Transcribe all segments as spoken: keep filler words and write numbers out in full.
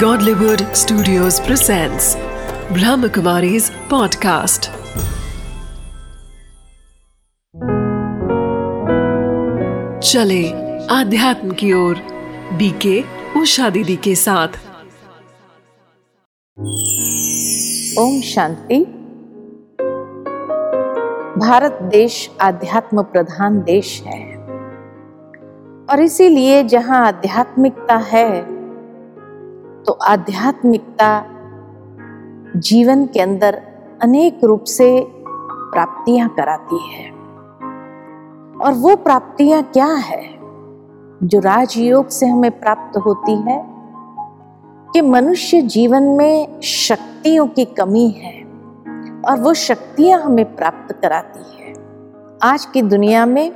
Godlywood Studios presents Brahmakumari's podcast. चले आध्यात्म की ओर बीके उषा दीदी के साथ। ओम शांति। भारत देश आध्यात्म प्रधान देश है और इसीलिए जहां आध्यात्मिकता है तो आध्यात्मिकता जीवन के अंदर अनेक रूप से प्राप्तियां कराती है। और वो प्राप्तियां क्या है जो राजयोग से हमें प्राप्त होती है कि मनुष्य जीवन में शक्तियों की कमी है और वो शक्तियां हमें प्राप्त कराती है। आज की दुनिया में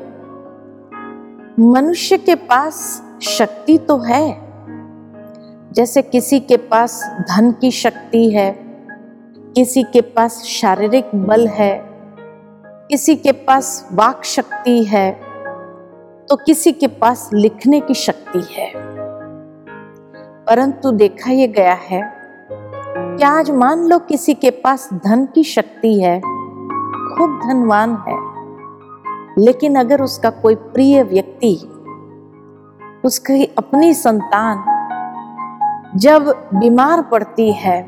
मनुष्य के पास शक्ति तो है, जैसे किसी के पास धन की शक्ति है, किसी के पास शारीरिक बल है, किसी के पास वाक शक्ति है, तो किसी के पास लिखने की शक्ति है। परंतु देखा यह गया है कि आज मान लो किसी के पास धन की शक्ति है, खूब धनवान है, लेकिन अगर उसका कोई प्रिय व्यक्ति, उसकी अपनी संतान जब बीमार पड़ती है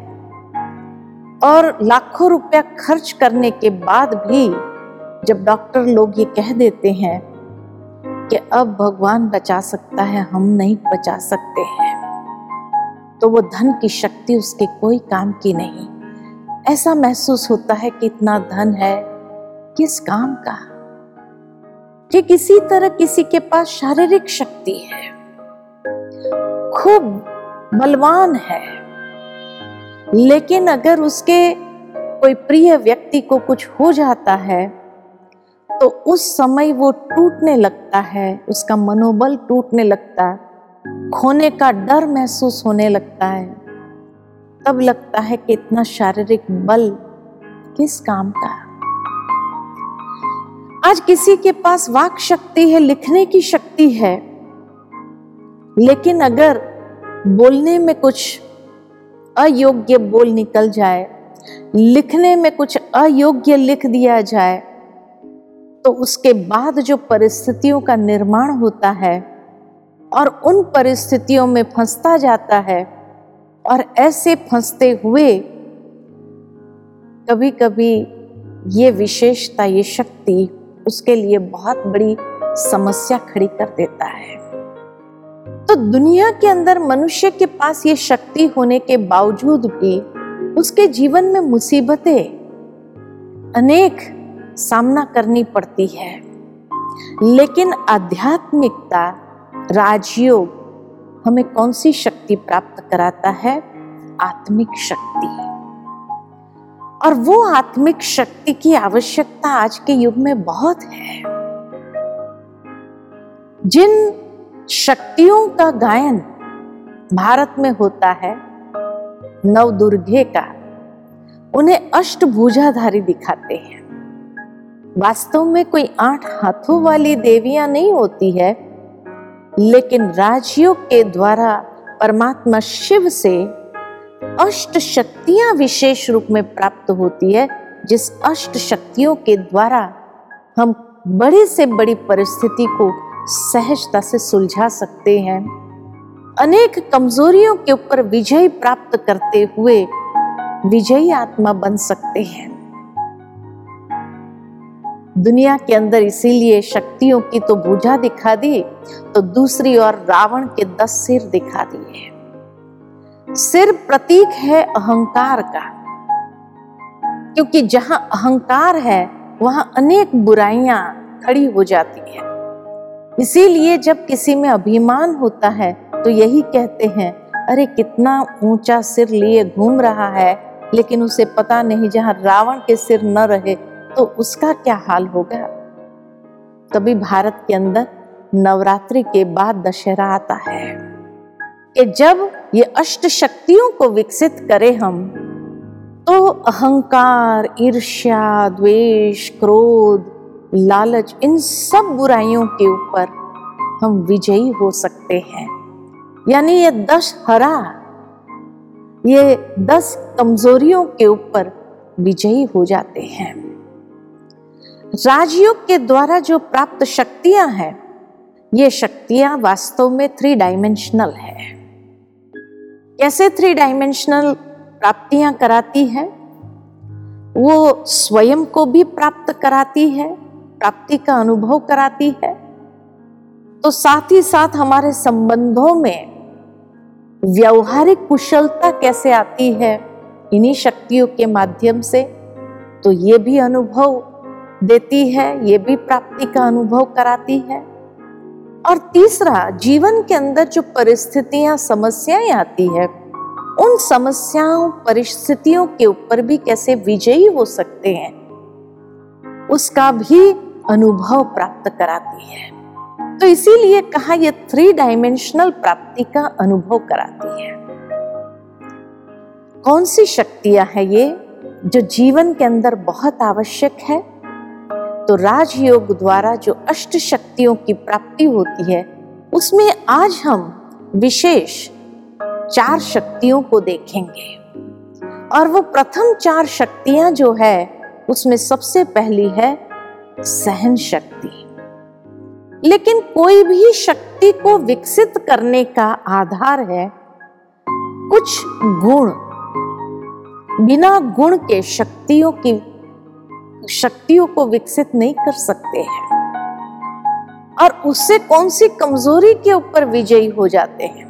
और लाखों रुपया खर्च करने के बाद भी जब डॉक्टर लोग ये कह देते हैं कि अब भगवान बचा सकता है, हम नहीं बचा सकते हैं, तो वो धन की शक्ति उसके कोई काम की नहीं। ऐसा महसूस होता है कि इतना धन है किस काम का। ठीक इसी तरह किसी के पास शारीरिक शक्ति है, खूब बलवान है, लेकिन अगर उसके कोई प्रिय व्यक्ति को कुछ हो जाता है तो उस समय वो टूटने लगता है, उसका मनोबल टूटने लगता है, खोने का डर महसूस होने लगता है। तब लगता है कि इतना शारीरिक बल किस काम का। आज किसी के पास वाक शक्ति है, लिखने की शक्ति है, लेकिन अगर बोलने में कुछ अयोग्य बोल निकल जाए, लिखने में कुछ अयोग्य लिख दिया जाए, तो उसके बाद जो परिस्थितियों का निर्माण होता है और उन परिस्थितियों में फंसता जाता है। और ऐसे फंसते हुए कभी कभी ये विशेषता, ये शक्ति उसके लिए बहुत बड़ी समस्या खड़ी कर देता है। तो दुनिया के अंदर मनुष्य के पास ये शक्ति होने के बावजूद भी उसके जीवन में मुसीबतें अनेक सामना करनी पड़ती है। लेकिन आध्यात्मिकता, राजयोग हमें कौन सी शक्ति प्राप्त कराता है? आत्मिक शक्ति। और वो आत्मिक शक्ति की आवश्यकता आज के युग में बहुत है। जिन शक्तियों का गायन भारत में होता है, नव दुर्गे का, उन्हें अष्टभुजाधारी दिखाते हैं। वास्तव में कोई आठ हाथों वाली देवियां नहीं होती है, लेकिन राजयोग के द्वारा परमात्मा शिव से अष्ट शक्तियां विशेष रूप में प्राप्त होती है, जिस अष्ट शक्तियों के द्वारा हम बड़ी से बड़ी परिस्थिति को सहजता से सुलझा सकते हैं, अनेक कमजोरियों के ऊपर विजय प्राप्त करते हुए विजयी आत्मा बन सकते हैं। दुनिया के अंदर इसीलिए शक्तियों की तो भुजा दिखा दी, तो दूसरी ओर रावण के दस सिर दिखा दिए। सिर प्रतीक है अहंकार का, क्योंकि जहां अहंकार है वहां अनेक बुराइयां खड़ी हो जाती है। इसीलिए जब किसी में अभिमान होता है तो यही कहते हैं, अरे कितना ऊंचा सिर लिए घूम रहा है, लेकिन उसे पता नहीं जहां रावण के सिर न रहे तो उसका क्या हाल होगा। कभी भारत के अंदर नवरात्रि के बाद दशहरा आता है कि जब ये अष्ट शक्तियों को विकसित करें हम, तो अहंकार, ईर्ष्या, द्वेष, क्रोध, लालच, इन सब बुराइयों के ऊपर हम विजयी हो सकते हैं। यानी ये दशहरा ये दस कमजोरियों के ऊपर विजयी हो जाते हैं। राजयोग के द्वारा जो प्राप्त शक्तियां हैं, ये शक्तियां वास्तव में थ्री डायमेंशनल है। कैसे थ्री डायमेंशनल प्राप्तियां कराती है? वो स्वयं को भी प्राप्त कराती है, प्राप्ति का अनुभव कराती है, तो साथ ही साथ हमारे संबंधों में व्यवहारिक कुशलता कैसे आती है इन्हीं शक्तियों के माध्यम से, तो ये भी अनुभव देती है, ये भी प्राप्ति का अनुभव कराती है। और तीसरा, जीवन के अंदर जो परिस्थितियां समस्याएं आती है, उन समस्याओं परिस्थितियों के ऊपर भी कैसे विजयी हो सकते हैं उसका भी अनुभव प्राप्त कराती है। तो इसीलिए कहा यह थ्री डायमेंशनल प्राप्ति का अनुभव कराती है। कौन सी शक्तियां है ये जो जीवन के अंदर बहुत आवश्यक है? तो राजयोग द्वारा जो अष्ट शक्तियों की प्राप्ति होती है, उसमें आज हम विशेष चार शक्तियों को देखेंगे। और वो प्रथम चार शक्तियां जो है, उसमें सबसे पहली है सहन शक्ति। लेकिन कोई भी शक्ति को विकसित करने का आधार है कुछ गुण। बिना गुण के शक्तियों की शक्तियों को विकसित नहीं कर सकते हैं। और उससे कौन सी कमजोरी के ऊपर विजयी हो जाते हैं?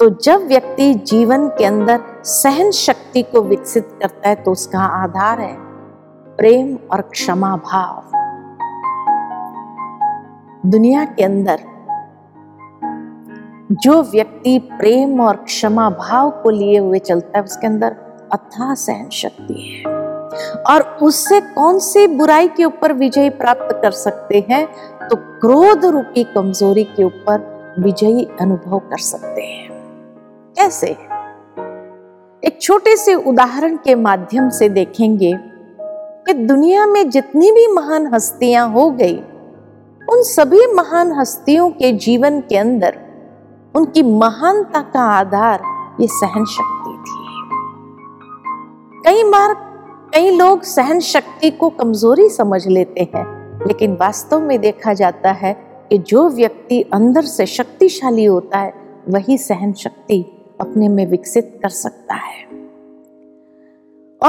तो जब व्यक्ति जीवन के अंदर सहन शक्ति को विकसित करता है, तो उसका आधार है प्रेम और क्षमा भाव। दुनिया के अंदर जो व्यक्ति प्रेम और क्षमा भाव को लिए हुए चलता है, उसके अंदर अथाह सहन शक्ति है। और उससे कौन सी बुराई के ऊपर विजय प्राप्त कर सकते हैं? तो क्रोध रूपी कमजोरी के ऊपर विजयी अनुभव कर सकते हैं। कैसे? एक छोटे से उदाहरण के माध्यम से देखेंगे कि दुनिया में जितनी भी महान हस्तियां हो गई, उन सभी महान हस्तियों के जीवन के अंदर उनकी महानता का आधार ये सहन शक्ति थी। कई बार कई लोग सहन शक्ति को कमजोरी समझ लेते हैं, लेकिन वास्तव में देखा जाता है कि जो व्यक्ति अंदर से शक्तिशाली होता है, वही सहन शक्ति अपने में विकसित कर सकता है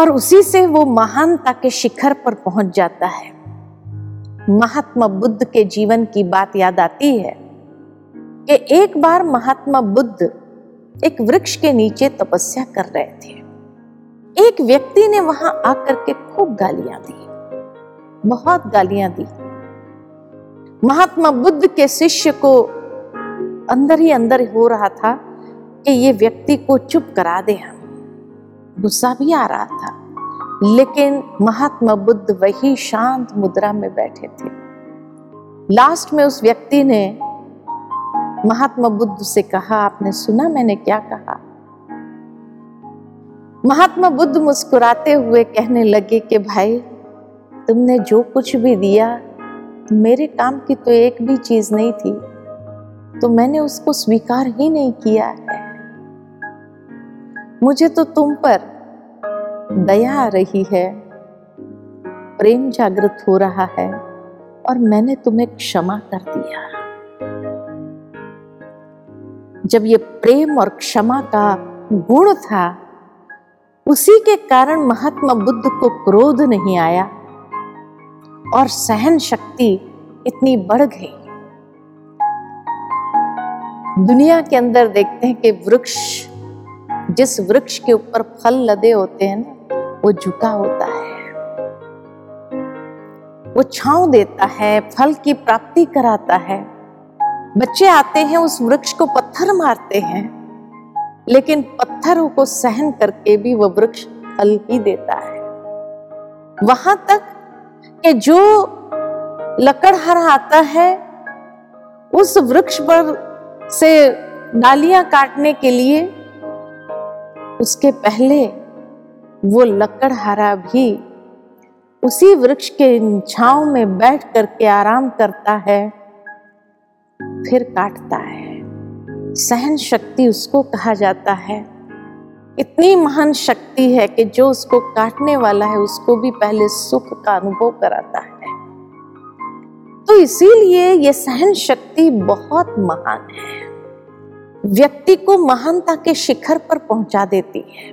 और उसी से वो महानता के शिखर पर पहुंच जाता है। महात्मा बुद्ध के जीवन की बात याद आती है कि एक बार महात्मा बुद्ध एक वृक्ष के नीचे तपस्या कर रहे थे। एक व्यक्ति ने वहां आकर के खूब गालियां दी, बहुत गालियां दी। महात्मा बुद्ध के शिष्य को अंदर ही अंदर हो रहा था कि ये व्यक्ति को चुप करा दे, हम गुस्सा भी आ रहा था। लेकिन महात्मा बुद्ध वही शांत मुद्रा में बैठे थे। लास्ट में उस व्यक्ति ने महात्मा बुद्ध से कहा, आपने सुना मैंने क्या कहा? महात्मा बुद्ध मुस्कुराते हुए कहने लगे कि भाई, तुमने जो कुछ भी दिया, मेरे काम की तो एक भी चीज नहीं थी, तो मैंने उसको स्वीकार ही नहीं किया है। मुझे तो तुम पर दया आ रही है, प्रेम जागृत हो रहा है, और मैंने तुम्हें क्षमा कर दिया। जब ये प्रेम और क्षमा का गुण था, उसी के कारण महात्मा बुद्ध को क्रोध नहीं आया और सहन शक्ति इतनी बढ़ गई। दुनिया के अंदर देखते हैं कि वृक्ष, जिस वृक्ष के ऊपर फल लदे होते हैं ना, वो झुका होता है, वो छांव देता है, फल की प्राप्ति कराता है। बच्चे आते हैं, उस वृक्ष को पत्थर मारते हैं, लेकिन पत्थरों को सहन करके भी वो वृक्ष फल ही देता है। वहां तक कि जो लकड़हारा आता है, उस वृक्ष पर से डालियां काटने के लिए उसके पहले वो लकड़हारा भी उसी वृक्ष के छांव में बैठ करके आराम करता है, फिर काटता है। सहन शक्ति उसको कहा जाता है इतनी महान शक्ति है कि जो उसको काटने वाला है उसको भी पहले सुख का अनुभव कराता है। तो इसीलिए ये सहन शक्ति बहुत महान है, व्यक्ति को महानता के शिखर पर पहुंचा देती है।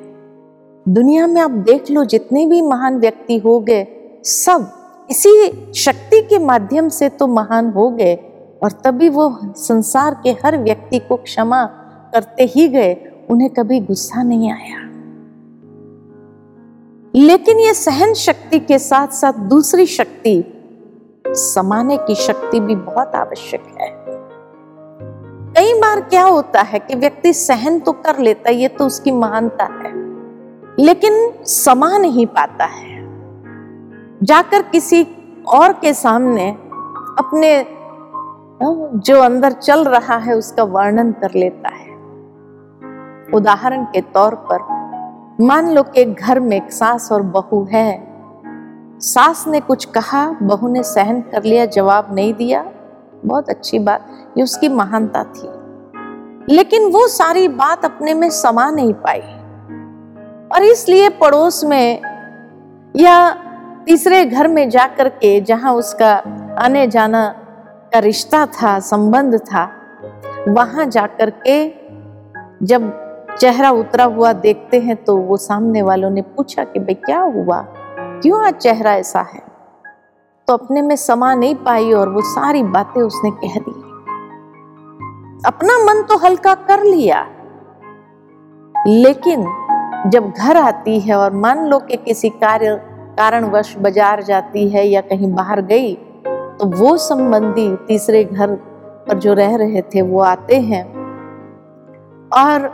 दुनिया में आप देख लो, जितने भी महान व्यक्ति हो गए सब इसी शक्ति के माध्यम से तो महान हो गए, और तभी वो संसार के हर व्यक्ति को क्षमा करते ही गए, उन्हें कभी गुस्सा नहीं आया। लेकिन ये सहन शक्ति के साथ साथ दूसरी शक्ति, समाने की शक्ति भी बहुत आवश्यक है। कई बार क्या होता है कि व्यक्ति सहन तो कर लेता है, ये तो उसकी महानता है, लेकिन समा नहीं पाता है। जाकर किसी और के सामने अपने जो अंदर चल रहा है उसका वर्णन कर लेता है। उदाहरण के तौर पर मान लो कि घर में एक सास और बहू है। सास ने कुछ कहा, बहू ने सहन कर लिया, जवाब नहीं दिया, बहुत अच्छी बात, ये उसकी महानता थी। लेकिन वो सारी बात अपने में समा नहीं पाई, और इसलिए पड़ोस में या तीसरे घर में जाकर के जहां उसका आने जाना का रिश्ता था, संबंध था, वहां जाकर के जब चेहरा उतरा हुआ देखते हैं तो वो सामने वालों ने पूछा कि भाई क्या हुआ, क्यों आज चेहरा ऐसा है? तो अपने में समा नहीं पाई और वो सारी बातें उसने कह दी। अपना मन तो हल्का कर लिया, लेकिन जब घर आती है और मान लो कि किसी कार्य कारणवश बाजार जाती है या कहीं बाहर गई, तो वो संबंधी तीसरे घर पर जो रह रहे थे वो आते हैं और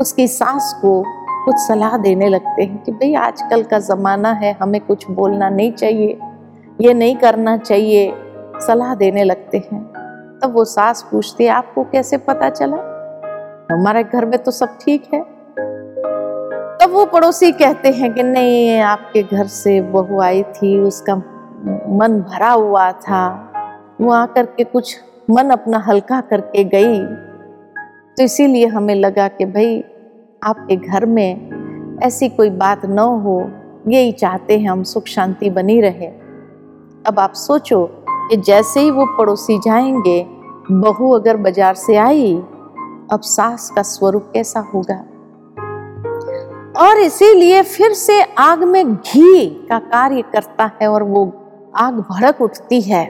उसकी सास को कुछ सलाह देने लगते हैं कि भाई आजकल का ज़माना है, हमें कुछ बोलना नहीं चाहिए, ये नहीं करना चाहिए, सलाह देने लगते हैं। तब वो सास पूछती है, आपको कैसे पता चला? हमारे घर में तो सब ठीक है। तब वो पड़ोसी कहते हैं कि नहीं, आपके घर से बहू आई थी, उसका मन भरा हुआ था, वो आकर के कुछ मन अपना हल्का करके गई, तो इसीलिए हमें लगा कि भाई आपके घर में ऐसी कोई बात न हो, यही चाहते हैं हम, सुख शांति बनी रहे। अब आप सोचो कि जैसे ही वो पड़ोसी जाएंगे, बहू अगर बाजार से आई, अब सास का स्वरूप कैसा होगा? और इसीलिए फिर से आग में घी का कार्य करता है और वो आग भड़क उठती है।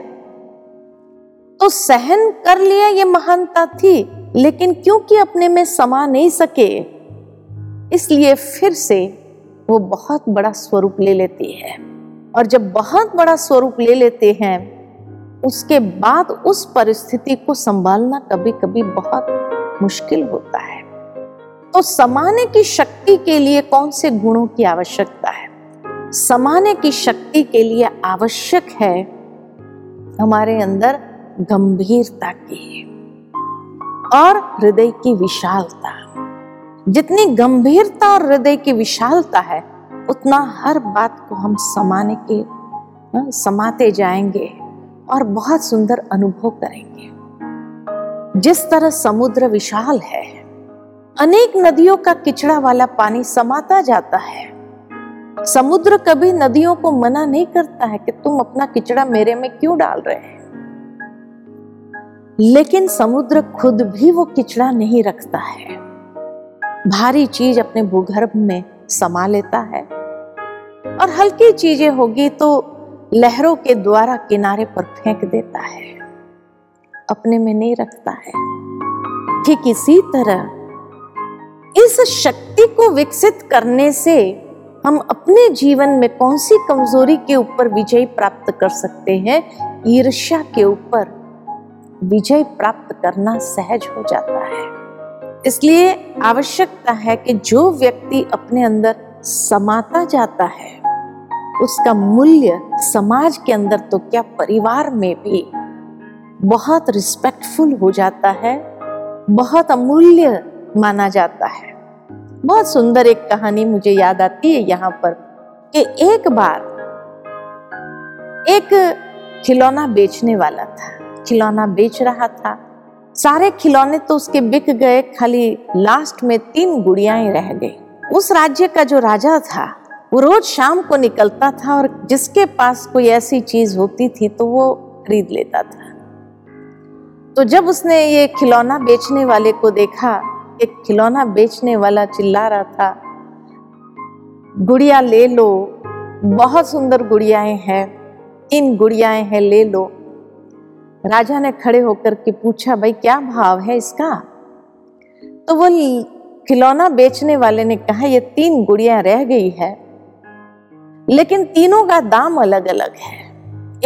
तो सहन कर लिया, ये महानता थी, लेकिन क्योंकि अपने में समा नहीं सके, इसलिए फिर से वो बहुत बड़ा स्वरूप ले लेती है। और जब बहुत बड़ा स्वरूप ले लेते हैं, उसके बाद उस परिस्थिति को संभालना कभी कभी बहुत मुश्किल होता है। तो समाने की शक्ति के लिए कौन से गुणों की आवश्यकता है? समाने की शक्ति के लिए आवश्यक है हमारे अंदर गंभीरता की और हृदय की विशालता। जितनी गंभीरता और हृदय की विशालता है, उतना हर बात को हम समाने के समाते जाएंगे और बहुत सुंदर अनुभव करेंगे। जिस तरह समुद्र विशाल है, अनेक नदियों का किचड़ा वाला पानी समाता जाता है। समुद्र कभी नदियों को मना नहीं करता है कि तुम अपना किचड़ा मेरे में क्यों डाल रहे हैं, लेकिन समुद्र खुद भी वो किचड़ा नहीं रखता है। भारी चीज अपने भूगर्भ में समा लेता है और हल्की चीजें होगी तो लहरों के द्वारा किनारे पर फेंक देता है, अपने में नहीं रखता है। ठीक इसी तरह इस शक्ति को विकसित करने से हम अपने जीवन में कौन सी कमजोरी के ऊपर विजय प्राप्त कर सकते हैं? ईर्ष्या के ऊपर विजय प्राप्त करना सहज हो जाता है। इसलिए आवश्यकता है कि जो व्यक्ति अपने अंदर समाता जाता है, उसका मूल्य समाज के अंदर तो क्या परिवार में भी बहुत रिस्पेक्टफुल हो जाता है, बहुत अमूल्य माना जाता है। बहुत सुंदर एक कहानी मुझे याद आती है यहाँ पर कि एक बार एक खिलौना बेचने वाला था, खिलौना बेच रहा था, सारे खिलौने तो उसके बिक गए, खाली लास्ट में तीन गुड़ियाएं रह गई। उस राज्य का जो राजा था वो रोज शाम को निकलता था और जिसके पास कोई ऐसी चीज होती थी तो वो खरीद लेता था। तो जब उसने ये खिलौना बेचने वाले को देखा, एक खिलौना बेचने वाला चिल्ला रहा था, गुड़िया ले लो, बहुत सुंदर गुड़ियाएं हैं, तीन गुड़ियाएं हैं, ले लो। राजा ने खड़े होकर के पूछा, भाई क्या भाव है इसका? तो वो खिलौना बेचने वाले ने कहा, ये तीन गुड़िया रह गई है, लेकिन तीनों का दाम अलग अलग है।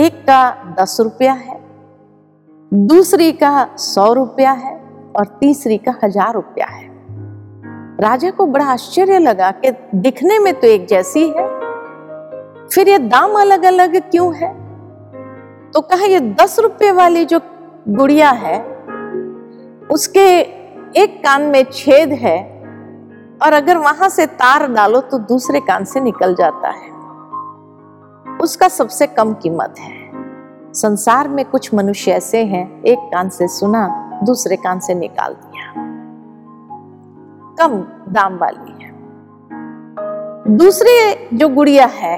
एक का दस रुपया है, दूसरी का सौ रुपया है और तीसरी का हजार रुपया है। राजा को बड़ा आश्चर्य लगा कि दिखने में तो एक जैसी है, फिर ये दाम अलग अलग क्यों है? तो कहा, ये दस रुपये वाली जो गुड़िया है उसके एक कान में छेद है और अगर वहां से तार डालो तो दूसरे कान से निकल जाता है, उसका सबसे कम कीमत है। संसार में कुछ मनुष्य ऐसे हैं, एक कान से सुना, दूसरे कान से निकाल दिया, कम दाम वाली है। दूसरी जो गुड़िया है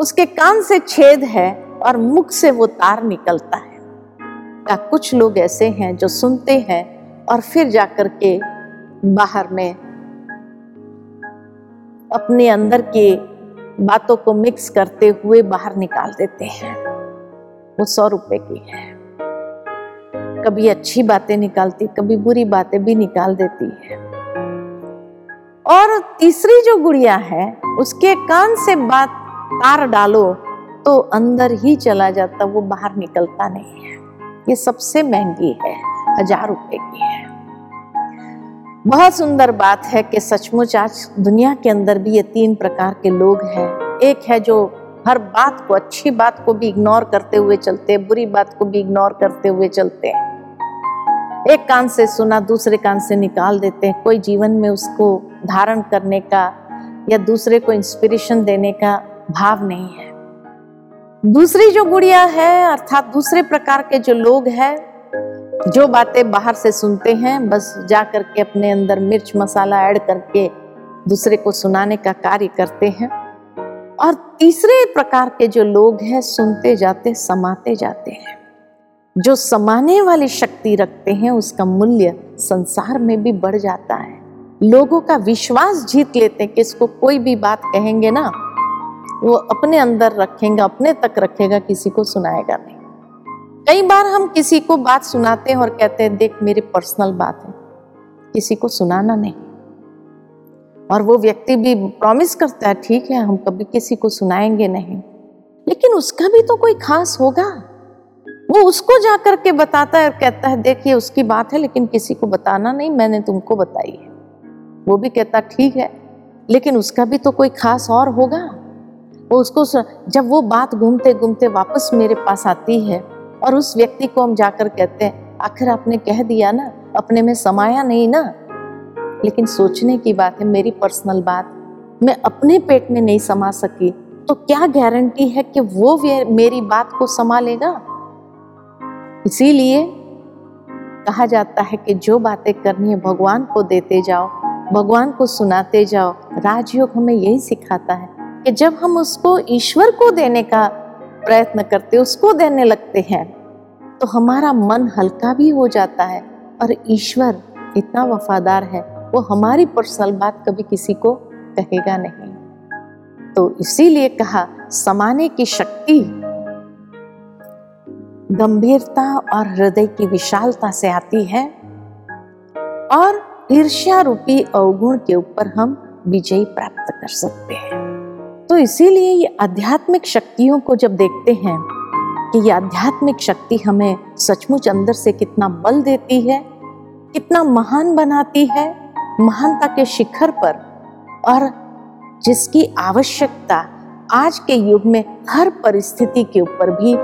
उसके कान से छेद है और मुख से वो तार निकलता है। क्या कुछ लोग ऐसे हैं जो सुनते हैं और फिर जाकर के बाहर में अपने अंदर के बातों को मिक्स करते हुए बाहर निकाल देते हैं। वो सौ रुपए की है, कभी अच्छी बातें निकालती, कभी बुरी बातें भी निकाल देती है। और तीसरी जो गुड़िया है उसके कान से बात तार डालो तो अंदर ही चला जाता, वो बाहर निकलता नहीं है। ये सबसे महंगी है, हजार रुपए की है। बहुत सुंदर बात है कि सचमुच आज दुनिया के अंदर भी ये तीन प्रकार के लोग हैं। एक है जो हर बात को, अच्छी बात को भी इग्नोर करते हुए चलते, बुरी बात को भी इग्नोर करते हुए चलते हैं, एक कान से सुना दूसरे कान से निकाल देते हैं। कोई जीवन में उसको धारण करने का या दूसरे को इंस्पिरेशन देने का भाव नहीं है। दूसरी जो गुड़िया है अर्थात दूसरे प्रकार के जो लोग हैं, जो बातें बाहर से सुनते हैं, बस जा करके अपने अंदर मिर्च मसाला ऐड करके दूसरे को सुनाने का कार्य करते हैं। और तीसरे प्रकार के जो लोग हैं, सुनते जाते समाते जाते हैं। जो समाने वाली शक्ति रखते हैं उसका मूल्य संसार में भी बढ़ जाता है। लोगों का विश्वास जीत लेते हैं कि इसको कोई भी बात कहेंगे ना, वो अपने अंदर रखेगा, अपने तक रखेगा, किसी को सुनाएगा नहीं। कई बार हम किसी को बात सुनाते हैं और कहते हैं, देख मेरी पर्सनल बात है, किसी को सुनाना नहीं, और वो व्यक्ति भी प्रॉमिस करता है, ठीक है हम कभी किसी को सुनाएंगे नहीं। लेकिन उसका भी तो कोई खास होगा, वो उसको जा करके बताता है और कहता है, देखिए उसकी बात है लेकिन किसी को बताना नहीं, मैंने तुमको बताई है। वो भी कहता ठीक है, लेकिन उसका भी तो कोई खास और होगा। वो उसको जब वो बात घूमते घूमते वापस मेरे पास आती है और उस व्यक्ति को हम जाकर कहते हैं, आखिर आपने कह दिया ना, अपने में समाया नहीं ना। लेकिन सोचने की बात है, मेरी पर्सनल बात मैं अपने पेट में नहीं समा सकी, तो क्या गारंटी है कि वो मेरी बात को समा लेगा। इसीलिए कहा जाता है कि जो बातें करनी है भगवान को देते जाओ, भगवान को सुनाते जाओ। राजयोग हमें यही सिखाता है कि जब हम उसको ईश्वर को देने का प्रयत्न करते, उसको देने लगते हैं, तो हमारा मन हल्का भी हो जाता है। और ईश्वर इतना वफादार है, वो हमारी पर्सनल बात कभी किसी को कहेगा नहीं। तो इसीलिए कहा, समाने की शक्ति गंभीरता और हृदय की विशालता से आती है और ईर्ष्या रूपी अवगुण के ऊपर हम विजय प्राप्त कर सकते हैं। तो इसीलिए ये आध्यात्मिक शक्तियों को जब देखते हैं कि ये आध्यात्मिक शक्ति हमें सचमुच अंदर से कितना बल देती है, कितना महान बनाती है, महानता के शिखर पर, और जिसकी आवश्यकता आज के युग में हर परिस्थिति के ऊपर भी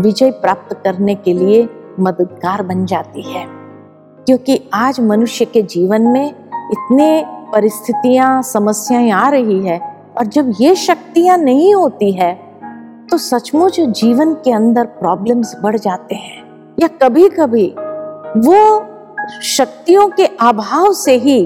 विजय प्राप्त करने के लिए मददगार बन जाती है। क्योंकि आज मनुष्य के जीवन में इतने परिस्थितियां, समस्याएं आ रही है, और जब ये शक्तियाँ नहीं होती है तो सचमुच जीवन के अंदर प्रॉब्लम्स बढ़ जाते हैं, या कभी कभी वो शक्तियों के अभाव से ही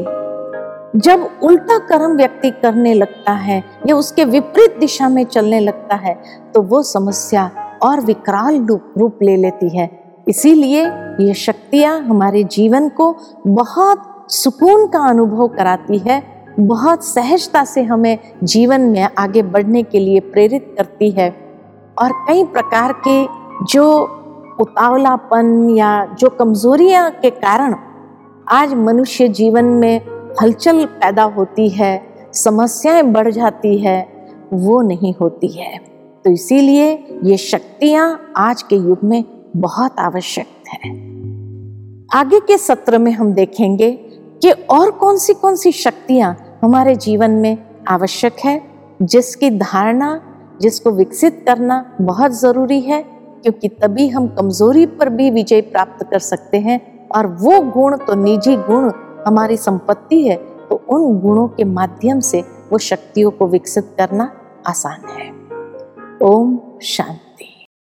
जब उल्टा कर्म व्यक्ति करने लगता है या उसके विपरीत दिशा में चलने लगता है तो वो समस्या और विकराल रूप ले लेती है। इसीलिए ये शक्तियाँ हमारे जीवन को बहुत सुकून का अनुभव कराती है, बहुत सहजता से हमें जीवन में आगे बढ़ने के लिए प्रेरित करती है। और कई प्रकार के जो उतावलापन या जो कमजोरियाँ के कारण आज मनुष्य जीवन में हलचल पैदा होती है, समस्याएं बढ़ जाती है, वो नहीं होती है। तो इसीलिए ये शक्तियाँ आज के युग में बहुत आवश्यक है। आगे के सत्र में हम देखेंगे कि और कौन सी कौन सी शक्तियाँ हमारे जीवन में आवश्यक है, जिसकी धारणा, जिसको विकसित करना बहुत ज़रूरी है, क्योंकि तभी हम कमजोरी पर भी विजय प्राप्त कर सकते हैं। और वो गुण तो निजी गुण हमारी संपत्ति है, तो उन गुणों के माध्यम से वो शक्तियों को विकसित करना आसान है। ओम शांति।